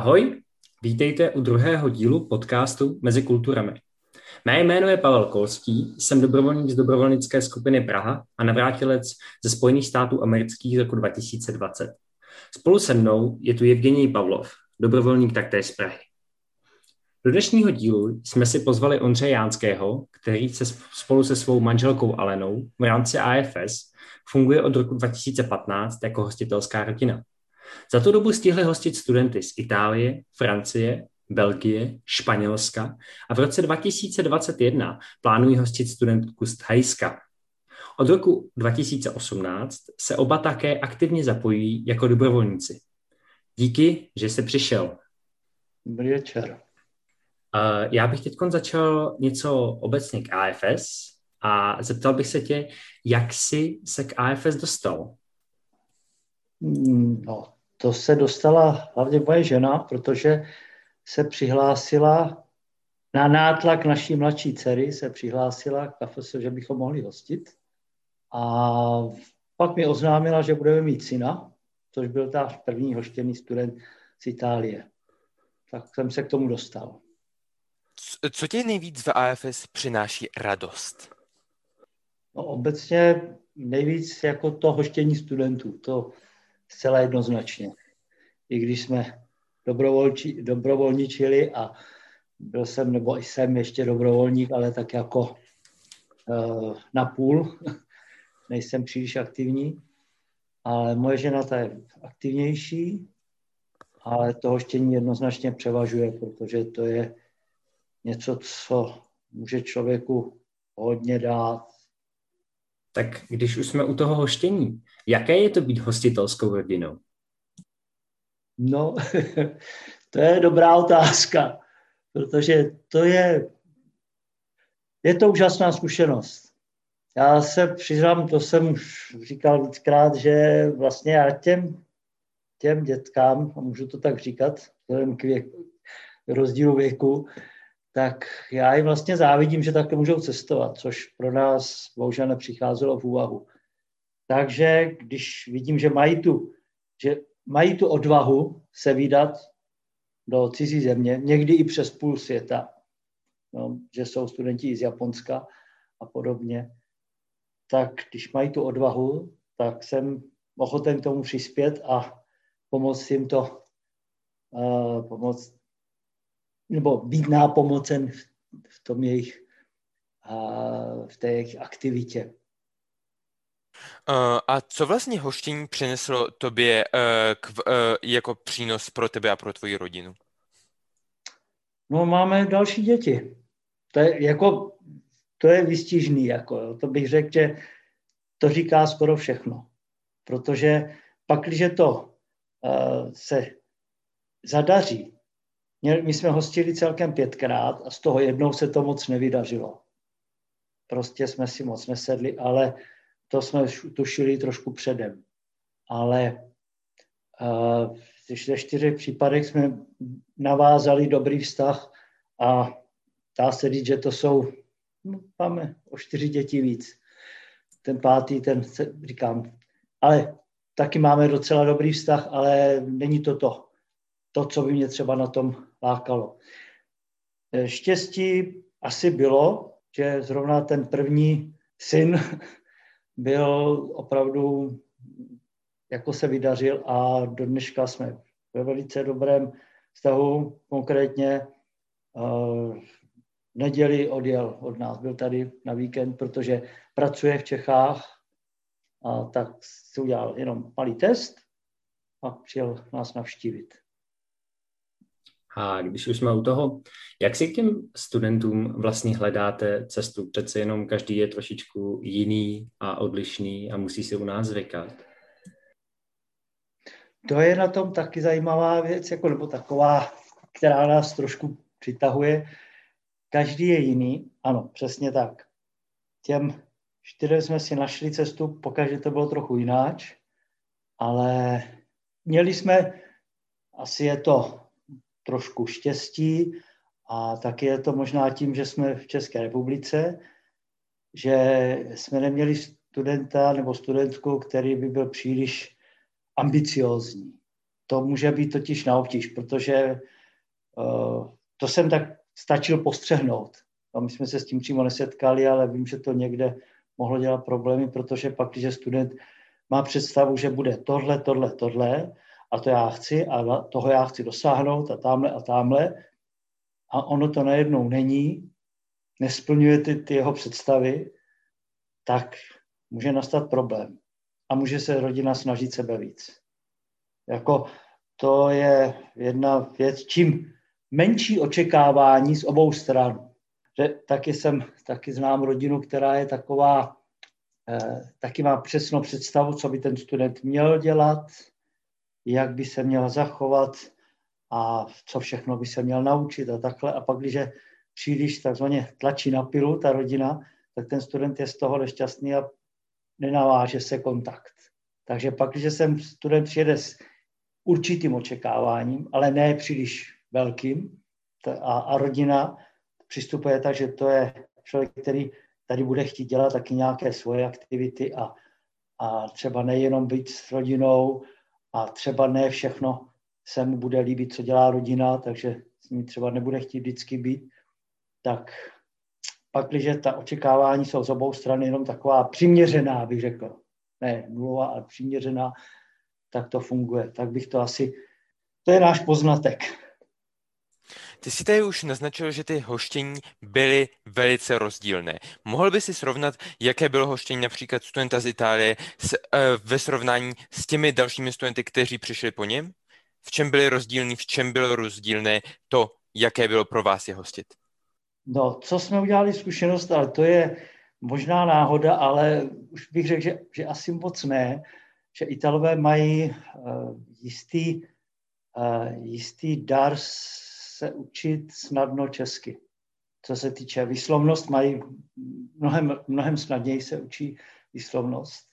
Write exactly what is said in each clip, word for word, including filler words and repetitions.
Ahoj, vítejte u druhého dílu podcastu Mezi kulturami. Mé jméno je Pavel Kolský, jsem dobrovolník z dobrovolnické skupiny Praha a navrátilec ze Spojených států amerických z roku dva tisíce dvacet. Spolu se mnou je tu Evgenij Pavlov, dobrovolník taktéž z Prahy. Do dnešního dílu jsme si pozvali Ondřeje Jánského, který se spolu se svou manželkou Alenou v rámci A F S funguje od roku dva tisíce patnáct jako hostitelská rodina. Za tu dobu stihli hostit studenty z Itálie, Francie, Belgie, Španělska a v roce dva tisíce dvacet jedna plánují hostit studentku z Thajska. Od roku dva tisíce osmnáct se oba také aktivně zapojí jako dobrovolníci. Díky, že jste přišel. Dobrý večer. Já bych teď začal něco obecně k A F S a zeptal bych se tě, jak jsi se k A F S dostal? No, to se dostala hlavně moje žena, protože se přihlásila na nátlak naší mladší dcery, se přihlásila k A F S, že bychom mohli hostit. A pak mi oznámila, že budeme mít syna, což byl náš první hoštěný student z Itálie. Tak jsem se k tomu dostal. Co tě nejvíc v A F S přináší radost? No, obecně nejvíc jako to hoštění studentů, to zcela jednoznačně. I když jsme dobrovolničili a byl jsem, nebo jsem ještě dobrovolník, ale tak jako e, na půl, nejsem příliš aktivní, ale moje žena ta je aktivnější, ale to hoštění jednoznačně převažuje, protože to je něco, co může člověku hodně dát. Tak když už jsme u toho hoštění, jaké je to být hostitelskou rodinou? No, to je dobrá otázka, protože to je, je to úžasná zkušenost. Já se přiznám, to jsem už říkal víckrát, že vlastně já těm, těm dětkám, a můžu to tak říkat, vzhledem k věku, rozdílu věku, tak já jim vlastně závidím, že takhle můžou cestovat, což pro nás bohužel nepřicházelo v úvahu. Takže když vidím, že mají tu, že mají tu odvahu se vydat do cizí země, někdy i přes půl světa, no, že jsou studenti i z Japonska a podobně, tak když mají tu odvahu, tak jsem ochoten k tomu přispět a pomoct jim to, uh, pomoct nebo být nápomocen v tom jejich, v té jejich aktivitě. A co vlastně hoštění přineslo tobě k, jako přínos pro tebe a pro tvoji rodinu? No, máme další děti. To je, jako, to je výstižný, jako, to bych řekl, že to říká skoro všechno. Protože pak, když to se zadaří, my jsme hostili celkem pětkrát a z toho jednou se to moc nevydařilo. Prostě jsme si moc nesedli, ale to jsme tušili trošku předem. Ale uh, ve čtyřech případech jsme navázali dobrý vztah a dá se říct, že to jsou, no, máme o čtyři děti víc. Ten pátý, ten říkám, ale taky máme docela dobrý vztah, ale není to to, to co by mě třeba na tom lákalo. Štěstí asi bylo, že zrovna ten první syn byl opravdu, jako se vydařil a do dneška jsme ve velice dobrém vztahu. Konkrétně v neděli odjel od nás, byl tady na víkend, protože pracuje v Čechách, a tak si udělal jenom malý test a přijel nás navštívit. A když už jsme u toho, jak si k těm studentům vlastně hledáte cestu? Přece jenom každý je trošičku jiný a odlišný a musí se u nás zvykat. To je na tom taky zajímavá věc, jako, nebo taková, která nás trošku přitahuje. Každý je jiný, ano, přesně tak. Těm čtyřem jsme si našli cestu, pokaždé to bylo trochu jináč, ale měli jsme, asi je to trošku štěstí a taky je to možná tím, že jsme v České republice, že jsme neměli studenta nebo studentku, který by byl příliš ambiciózní. to může být totiž na obtíž, protože uh, to jsem tak stačil postřehnout. A my jsme se s tím přímo nesetkali, ale vím, že to někde mohlo dělat problémy, protože pak, když student má představu, že bude tohle, tohle, tohle a to já chci a toho já chci dosáhnout a tamhle a tamhle a ono to najednou není, nesplňuje ty, ty jeho představy, tak může nastat problém a může se rodina snažit sebe víc. Jako to je jedna věc, čím menší očekávání z obou stran. Že taky jsem, taky znám rodinu, která je taková, eh, taky má přesnou představu, co by ten student měl dělat, jak by se měl zachovat a co všechno by se měl naučit a takhle. A pak, když příliš takzvaně tlačí na pilu ta rodina, tak ten student je z toho nešťastný a nenaváže se kontakt. Takže pak, když sem student přijede s určitým očekáváním, ale ne příliš velkým, a, a rodina přistupuje tak, že to je člověk, který tady bude chtít dělat taky nějaké svoje aktivity a, a třeba nejenom být s rodinou a třeba ne všechno se mu bude líbit, co dělá rodina, takže s ní třeba nebude chtít vždycky být, tak pak, když ta očekávání jsou z obou strany jenom taková přiměřená, bych řekl, ne nulová, ale přiměřená, tak to funguje. Tak bych to asi, to je náš poznatek. Ty si tady už naznačil, že ty hoštění byly velice rozdílné. Mohl by si srovnat, jaké bylo hoštění například studenta z Itálie s, e, ve srovnání s těmi dalšími studenty, kteří přišli po něm? V čem byly rozdílný, v čem bylo rozdílné to, jaké bylo pro vás je hostit? No, co jsme udělali zkušenost, ale to je možná náhoda, ale už bych řekl, že, že asi moc ne, že Italové mají uh, jistý, uh, jistý dar se učit snadno česky. Co se týče výslovnost, mají mnohem, mnohem snadněji se učí výslovnost.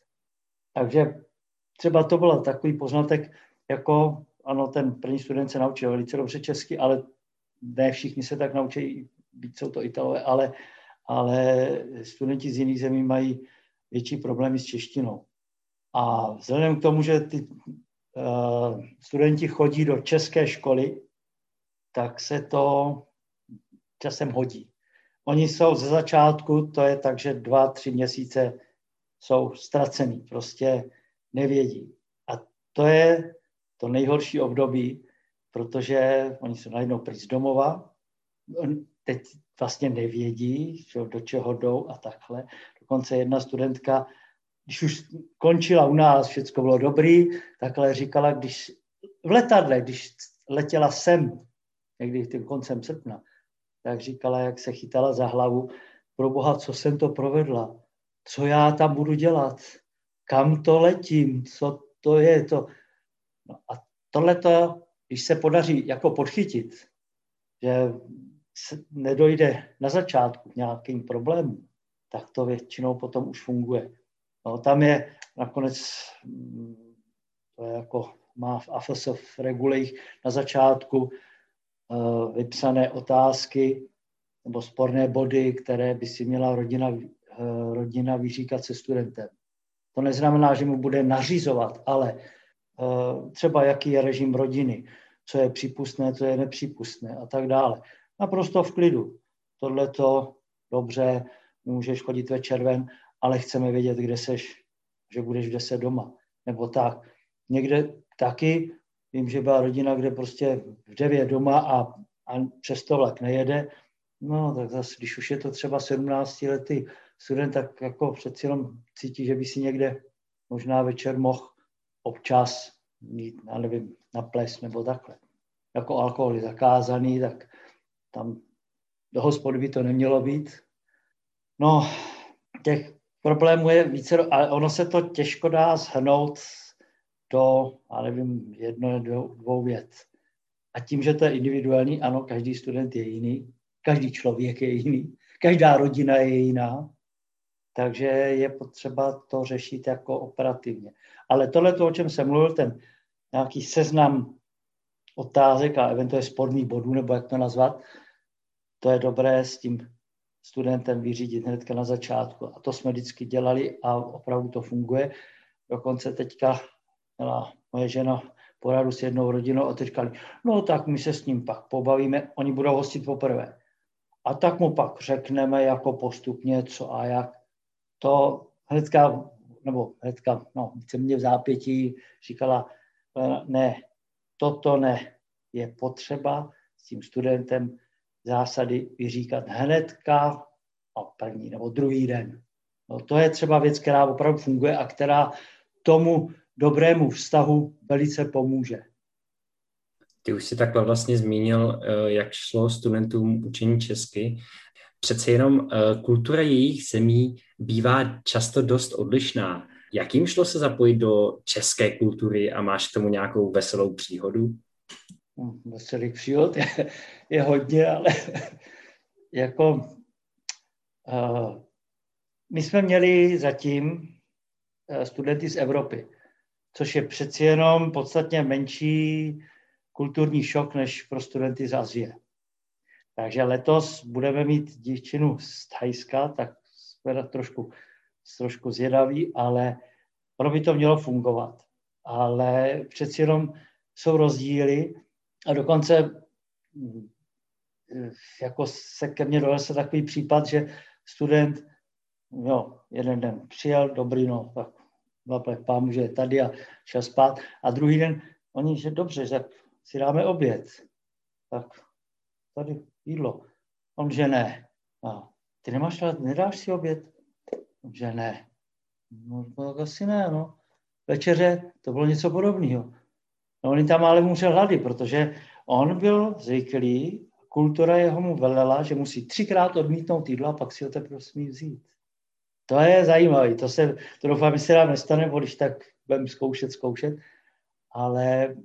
Takže třeba to byl takový poznatek, jako ano, ten první student se naučil velice dobře česky, ale ne všichni se tak naučí, byť jsou to Italové, ale, ale studenti z jiných zemí mají větší problémy s češtinou. A vzhledem k tomu, že ty uh, studenti chodí do české školy, tak se to časem hodí. Oni jsou ze začátku, to je tak, že dva, tři měsíce jsou ztracený, prostě nevědí. A to je to nejhorší období, protože oni jsou najednou pryč z domova, teď vlastně nevědí, do čeho jdou a takhle. Dokonce jedna studentka, když už končila u nás, všecko bylo dobrý, takhle říkala, když v letadle, když letěla sem, někdy tím koncem srpna, tak říkala, jak se chytala za hlavu, pro boha, co jsem to provedla, co já tam budu dělat, kam to letím, co to je to. No a tohleto, když se podaří jako podchytit, že nedojde na začátku k nějakým problémům, tak to většinou potom už funguje. No, tam je nakonec, to je jako má v A F S v regulích na začátku uh, vypsané otázky nebo sporné body, které by si měla rodina, uh, rodina vyříkat se studentem. To neznamená, že mu bude nařizovat, ale uh, třeba jaký je režim rodiny, co je přípustné, co je nepřípustné a tak dále. Naprosto v klidu. Tohle to dobře, můžeš chodit večer ven, ale chceme vědět, kde seš, že budeš v deset doma, nebo tak. Někde taky, vím, že byla rodina, kde prostě v devět doma a, a přesto vlak nejede, no tak zase, když už je to třeba sedmnáctiletý student, tak jako přeci jenom cítí, že by si někde možná večer mohl občas mít, já nevím, na ples nebo takhle. Jako alkohol je zakázaný, tak tam do hospody by to nemělo být. No, těch problémů je více, ale ono se to těžko dá shrnout do, já nevím, jedno, dvou, dvou vět. A tím, že to je individuální, ano, každý student je jiný, každý člověk je jiný, každá rodina je jiná, takže je potřeba to řešit jako operativně. Ale tohle, o čem jsem mluvil, ten nějaký seznam otázek a eventuálně sporných bodů, nebo jak to nazvat, to je dobré s tím studentem vyřídit hnedka na začátku. A to jsme vždycky dělali a opravdu to funguje. Dokonce teďka měla moje žena poradu s jednou rodinou a teď říkali, no tak my se s ním pak pobavíme, oni budou hostit poprvé. A tak mu pak řekneme jako postupně, co a jak. To hnedka, nebo hnedka, no, se mě v zápětí říkala, ne, toto ne, je potřeba s tím studentem zásady vyříkat hnedka a první nebo druhý den. No, to je třeba věc, která opravdu funguje a která tomu dobrému vztahu velice pomůže. Ty už si takhle vlastně zmínil, jak šlo studentům učení česky. Přece jenom kultura jejich zemí bývá často dost odlišná. Jak jim šlo se zapojit do české kultury a máš k tomu nějakou veselou příhodu? Veselých příhod je, je hodně, ale jako uh, my jsme měli zatím studenty z Evropy, což je přeci jenom podstatně menší kulturní šok než pro studenty z Asie. Takže letos budeme mít dívčinu z Thajska, tak jsme trošku, trošku zvědaví, ale ono by to mělo fungovat. Ale přeci jenom jsou rozdíly a dokonce jako se ke mně dojel se takový případ, že student, jo, jeden den přijel, dobrý, no, tak zaplať pámu, že je tady a šel spát. A druhý den oni, že dobře, tak si dáme oběd. Tak tady jídlo. On, že ne. A ty nemáš, nedáš si oběd? On, že ne. No, tak asi ne, no. Večeře to bylo něco podobného. No, on tam ale může hlady, protože on byl zvyklý, kultura jeho mu velela, že musí třikrát odmítnout jídlo a pak si ho teprve smí vzít. To je zajímavé, to se, to doufám, že se nám nestane, když tak budeme zkoušet, zkoušet, ale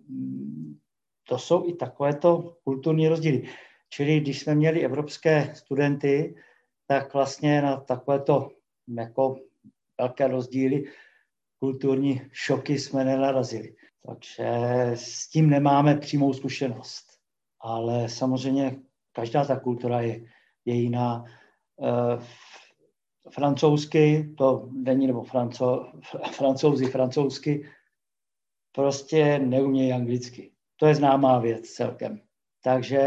to jsou i takovéto kulturní rozdíly. Čili když jsme měli evropské studenty, tak vlastně na takovéto jako velké rozdíly kulturní šoky jsme nenarazili. Takže s tím nemáme přímou zkušenost. Ale samozřejmě každá ta kultura je, je jiná. Francouzsky, to není, nebo franco, francouzi francouzsky, prostě neumějí anglicky. To je známá věc celkem. Takže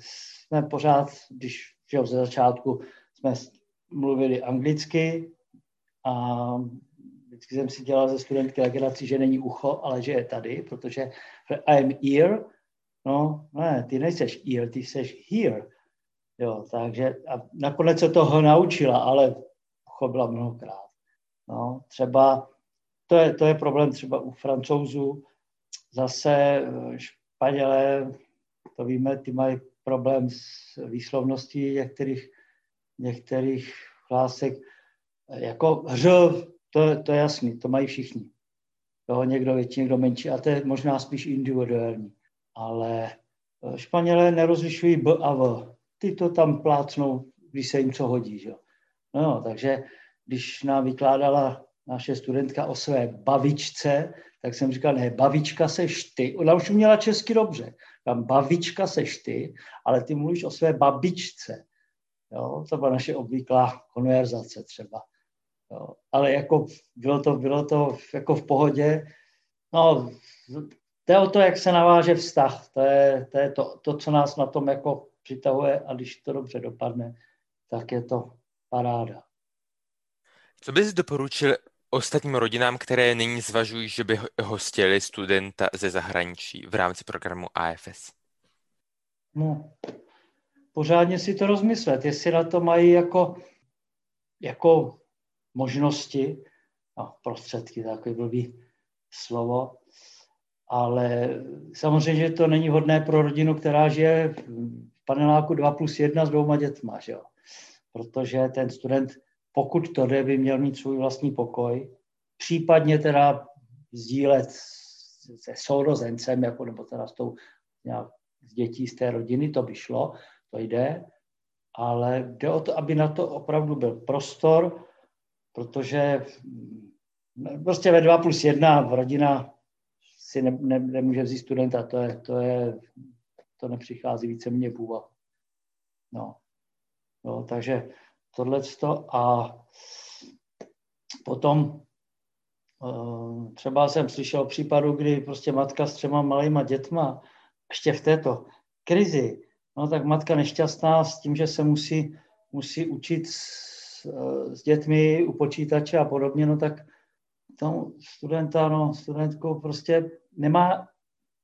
jsme pořád, když že ze začátku jsme mluvili anglicky a vždycky jsem si dělal ze studentky legraci, že není ucho, ale že je tady, protože I am here, no ne, ty nejseš here, ty seš here. Jo, takže a nakonec se toho naučila, ale chobila mnohokrát. No, třeba, to je, to je problém třeba u Francouzů, zase Španělé, to víme, ty mají problém s výslovností některých, některých hlásek, jako hř, to, to je jasný, to mají všichni. Jo, někdo větší, někdo menší, a to je možná spíš individuální. Ale Španělé nerozlišují B a V. Ty to tam plácnou, když se jim co hodí. Že? No jo, takže když nám vykládala naše studentka o své bavičce, tak jsem říkal, ne, bavička seš ty. Ona už uměla česky dobře. Tam bavička seš ty, ale ty mluvíš o své babičce. Jo? To byla naše obvyklá konverzace třeba. Jo? Ale jako bylo to, bylo to jako v pohodě. No, to je o to, jak se naváže vztah. To je to, je to, to co nás na tom jako přitahuje a když to dobře dopadne, tak je to paráda. Co bys doporučil ostatním rodinám, které nyní zvažují, že by hostili studenta ze zahraničí v rámci programu A F S? No, pořádně si to rozmyslet, jestli na to mají jako, jako možnosti, no, prostředky, takové blbý slovo, ale samozřejmě, že to není hodné pro rodinu, která žije v paneláku dva plus jedna s dvouma dětma, že jo? Protože ten student, pokud to jde, by měl mít svůj vlastní pokoj, případně teda sdílet se sourozencem, jako, nebo teda s, tou, nějak, s dětí z té rodiny, to by šlo, to jde, ale jde o to, aby na to opravdu byl prostor, protože prostě ve dva plus jedna v rodina si ne, ne, nemůže vzít studenta, to je, to je, to nepřichází více mě původ. No. No, takže tohleto a potom Třeba jsem slyšel o případu, kdy prostě matka s třema malejma dětma, ještě v této krizi, no tak matka nešťastná s tím, že se musí, musí učit s, s dětmi u počítače a podobně, no tak tomu studenta, no studentku prostě nemá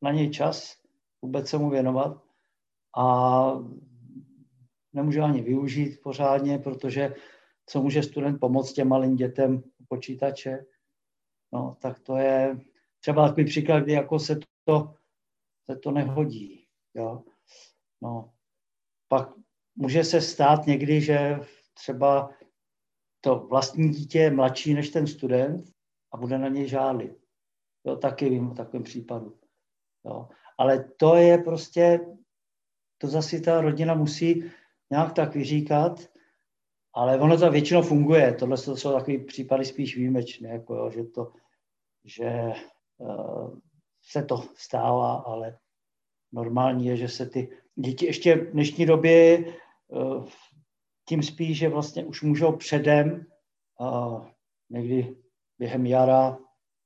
na něj čas vůbec se mu věnovat a nemůže ani využít pořádně, protože co může student pomoct těm malým dětem u počítače, no tak to je třeba takový příklad, kdy jako se to, se to nehodí, jo. No, pak může se stát někdy, že třeba to vlastní dítě je mladší než ten student a bude na něj žálit. Jo, taky vím o takovém případu. Jo. Ale to je prostě, to zase ta rodina musí nějak tak vyříkat, ale ono to většinou funguje. Tohle jsou takové případy spíš výjimečné, jako jo, že, to, že uh, se to stává, ale normální je, že se ty děti ještě v dnešní době tím spíš, že vlastně už můžou předem a někdy během jara,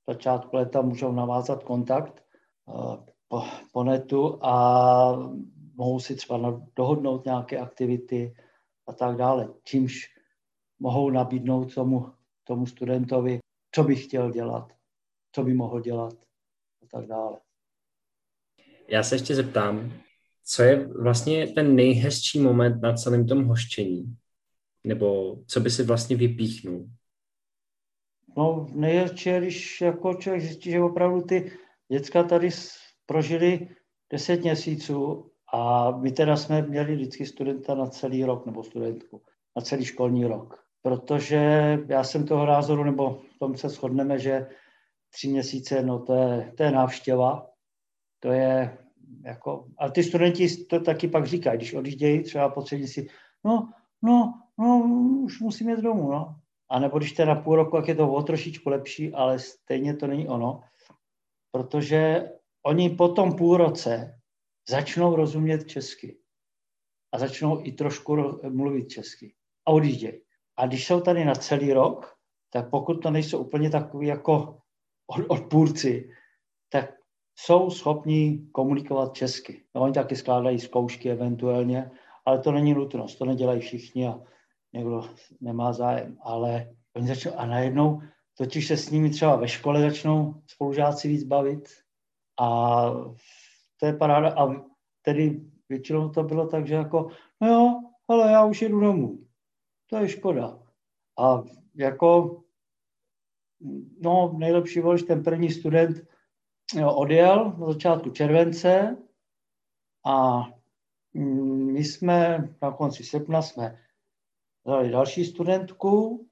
začátku léta můžou navázat kontakt po, po netu a mohou si třeba dohodnout nějaké aktivity a tak dále, čímž mohou nabídnout tomu, tomu studentovi, co by chtěl dělat, co by mohl dělat a tak dále. Já se ještě zeptám, co je vlastně ten nejhezčí moment na celém tom hoštění? Nebo co by si vlastně vypíchnul? No nejhezčí je, když jako člověk zjistí, že opravdu ty děcka tady prožili deset měsíců a my teda jsme měli vždycky studenta na celý rok, nebo studentku, na celý školní rok. Protože já jsem toho názoru, nebo v tom se shodneme, že tři měsíce, no to je, to je návštěva, to je... Jako, ale ty studenti to taky pak říkají, když odjíždějí, třeba potřebují si, no, no, no, už musím jít domů, no. A nebo když to je na půl roku, tak je to o trošičku lepší, ale stejně to není ono, protože oni po tom půl roce začnou rozumět česky a začnou i trošku mluvit česky a odjíždějí. A když jsou tady na celý rok, tak pokud to nejsou úplně takový jako odpůrci, tak jsou schopni komunikovat česky. No, oni taky skládají zkoušky eventuálně, ale to není nutnost, to nedělají všichni a někdo nemá zájem. Ale oni začnou a najednou, totiž se s nimi třeba ve škole začnou spolužáci víc bavit a to je paráda. A tedy většinou to bylo tak, že jako, no jo, ale já už jedu domů. To je škoda. A jako, no nejlepší byl, že ten první student Jo, odjel na začátku července a my jsme na konci srpna jsme dali další studentku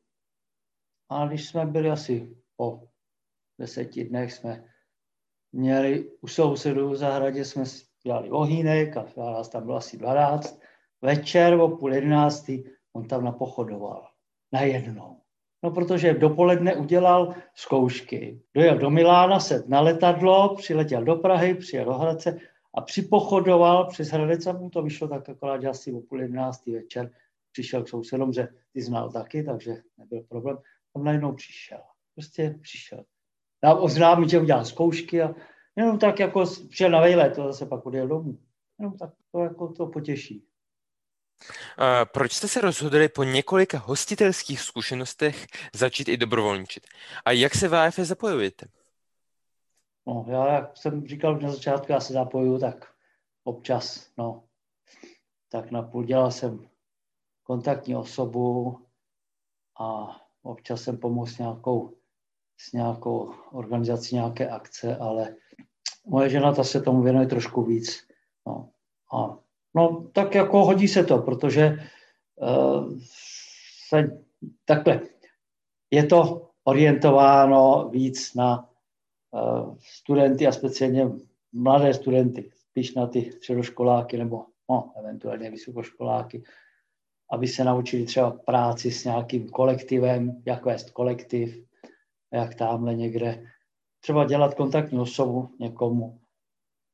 a když jsme byli asi po deseti dnech, jsme měli u sousedů v zahradě, jsme dělali ohýnek a nás tam bylo asi dvanáct. Večer o půl jedenáctý on tam napochodoval najednou. No, protože dopoledne udělal zkoušky. Dojel do Milána, sedl na letadlo, přiletěl do Prahy, přijel do Hradce a připochodoval přes Hradec a mu to vyšlo tak akorát asi o půl jedenáctý večer. Přišel k sousedům, že ty znal taky, takže nebyl problém. On najednou přišel. Prostě přišel. Dám oznámit, že udělal zkoušky a jenom tak jako přijel na vejlet a zase pak odjel domů. Jenom tak to jako to potěší. Proč jste se rozhodli po několika hostitelských zkušenostech začít i dobrovolničit? A jak se v A F S zapojujete? No, já, jak jsem říkal na začátku, já se zapojuju tak občas, no. Tak napůl dělal jsem kontaktní osobu a občas jsem pomohl s nějakou, s nějakou organizací, nějaké akce, ale moje žena ta se tomu věnuje trošku víc, no. A No, tak jako hodí se to, protože uh, se, takhle je to orientováno víc na uh, studenty a speciálně mladé studenty, spíš na ty středoškoláky nebo no, eventuálně vysokoškoláky, aby se naučili třeba práci s nějakým kolektivem, jak vést kolektiv, jak tamhle někde, třeba dělat kontaktní osobu někomu.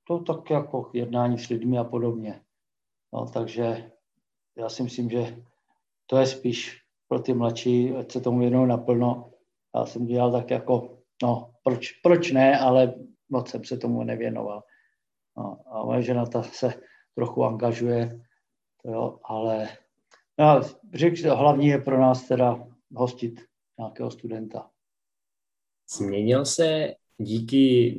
To tak jako jednání s lidmi a podobně. No, takže já si myslím, že to je spíš pro ty mladší, ať se tomu věnují naplno. Já jsem dělal tak jako No, proč, proč ne, ale moc jsem se tomu nevěnoval. No, a moje žena ta se trochu angažuje, jo, ale no, řekl, hlavní je pro nás teda hostit nějakého studenta. Změnil se díky,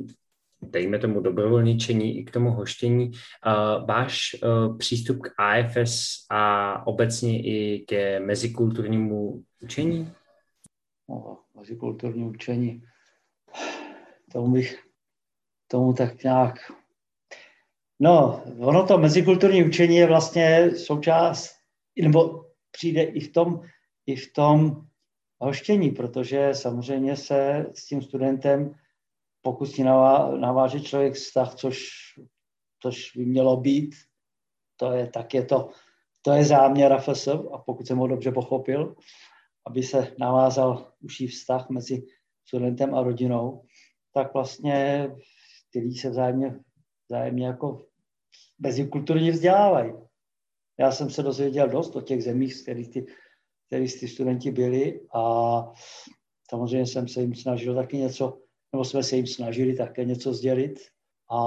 dejme tomu, dobrovolničení i k tomu hoštění, uh, váš uh, přístup k A F S a obecně i ke mezikulturnímu učení? No, mezikulturní učení, tomu bych tomu tak nějak... No, ono to mezikulturní učení je vlastně součást, nebo přijde i v tom, i v tom hoštění, protože samozřejmě se s tím studentem, pokud si naváže člověk vztah, což, což by mělo být, to je, tak je to, to je záměr A F S, a pokud jsem ho dobře pochopil, aby se navázal užší vztah mezi studentem a rodinou, tak vlastně ty lidi se vzájemně, vzájemně jako mezikulturně vzdělávají. Já jsem se dozvěděl dost o těch zemích, z kterých ty, kterých ty studenti byli, a samozřejmě jsem se jim snažil taky něco, nebo jsme se jim snažili také něco sdělit, a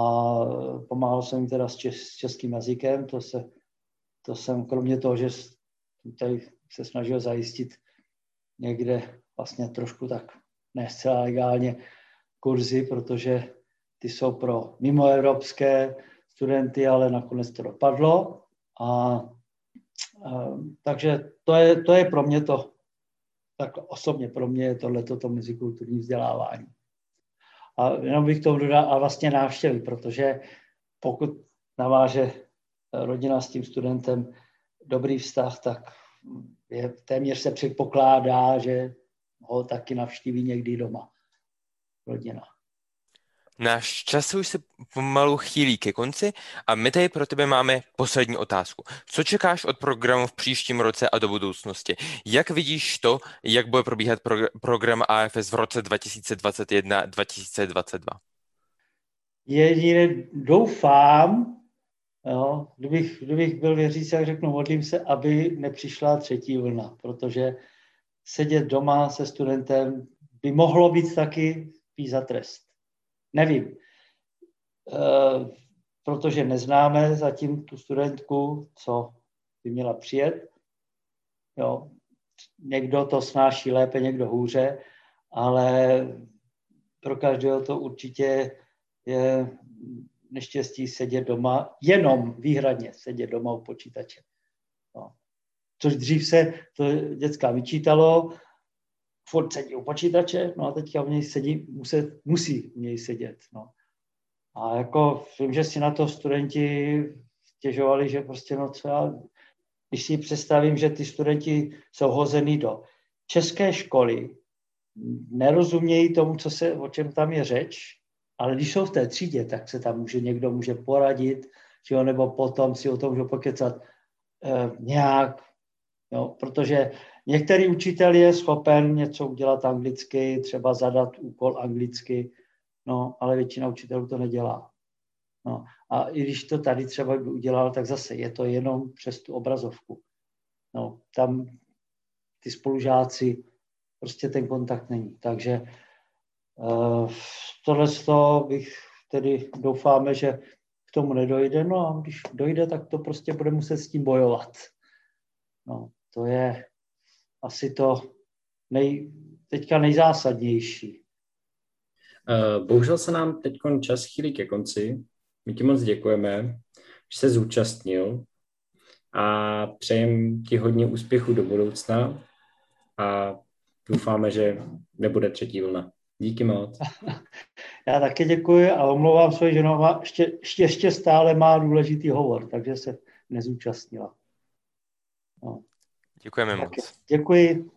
pomáhal jsem jim teda s, čes, s českým jazykem, to, se, to jsem kromě toho, že tady se snažil zajistit někde vlastně trošku tak ne zcela legálně kurzy, protože ty jsou pro mimoevropské studenty, ale nakonec to dopadlo. A, a, takže to je, to je pro mě to, tak osobně pro mě je tohleto to mezikulturní vzdělávání. A jenom bych tomu dodal, a vlastně návštěvy, protože pokud naváže rodina s tím studentem dobrý vztah, tak je, téměř se předpokládá, že ho taky navštíví někdy doma rodina. Náš čas už se pomalu chýlí ke konci a my tady pro tebe máme poslední otázku. Co čekáš od programu v příštím roce a do budoucnosti? Jak vidíš to, jak bude probíhat progr- program A F S v roce dva tisíce dvacet jedna dva tisíce dvacet dva? Jedině doufám, jo, kdybych, kdybych byl věřící, jak řeknu, modlím se, aby nepřišla třetí vlna, protože sedět doma se studentem by mohlo být taky spíš za trest. Nevím, e, protože neznáme zatím tu studentku, co by měla přijet. Jo, někdo to snáší lépe, někdo hůře, ale pro každého to určitě je neštěstí sedět doma, jenom výhradně sedět doma u počítače. No. Což dřív se to děcka vyčítalo, furt sedí u počítače, no a teďka v něj sedí, muset, musí v něj sedět, no. A jako vím, že si na to studenti stěžovali, že prostě no co já, když si představím, že ty studenti jsou hozený do české školy, nerozumějí tomu, co se, o čem tam je řeč, ale když jsou v té třídě, tak se tam může, někdo může poradit, jo, nebo potom si o tom můžou pokecat eh, nějak, jo, protože některý učitel je schopen něco udělat anglicky, třeba zadat úkol anglicky, no, ale většina učitelů to nedělá. No, a i když to tady třeba udělal, tak zase je to jenom přes tu obrazovku. No, tam ty spolužáci, prostě ten kontakt není. Takže uh, tohle z toho bych tedy doufáme, že k tomu nedojde, no a když dojde, tak to prostě bude muset s tím bojovat. No, to je asi to nej, teďka nejzásadnější. Bohužel se nám teď čas chýlí ke konci. My ti moc děkujeme, že se zúčastnil, a přejem ti hodně úspěchu do budoucna a doufáme, že nebude třetí vlna. Díky moc. Já taky děkuji a omlouvám svoji ženu, ještě, ještě stále má důležitý hovor, takže se nezúčastnila. No. Děkujeme moc. Děkuji.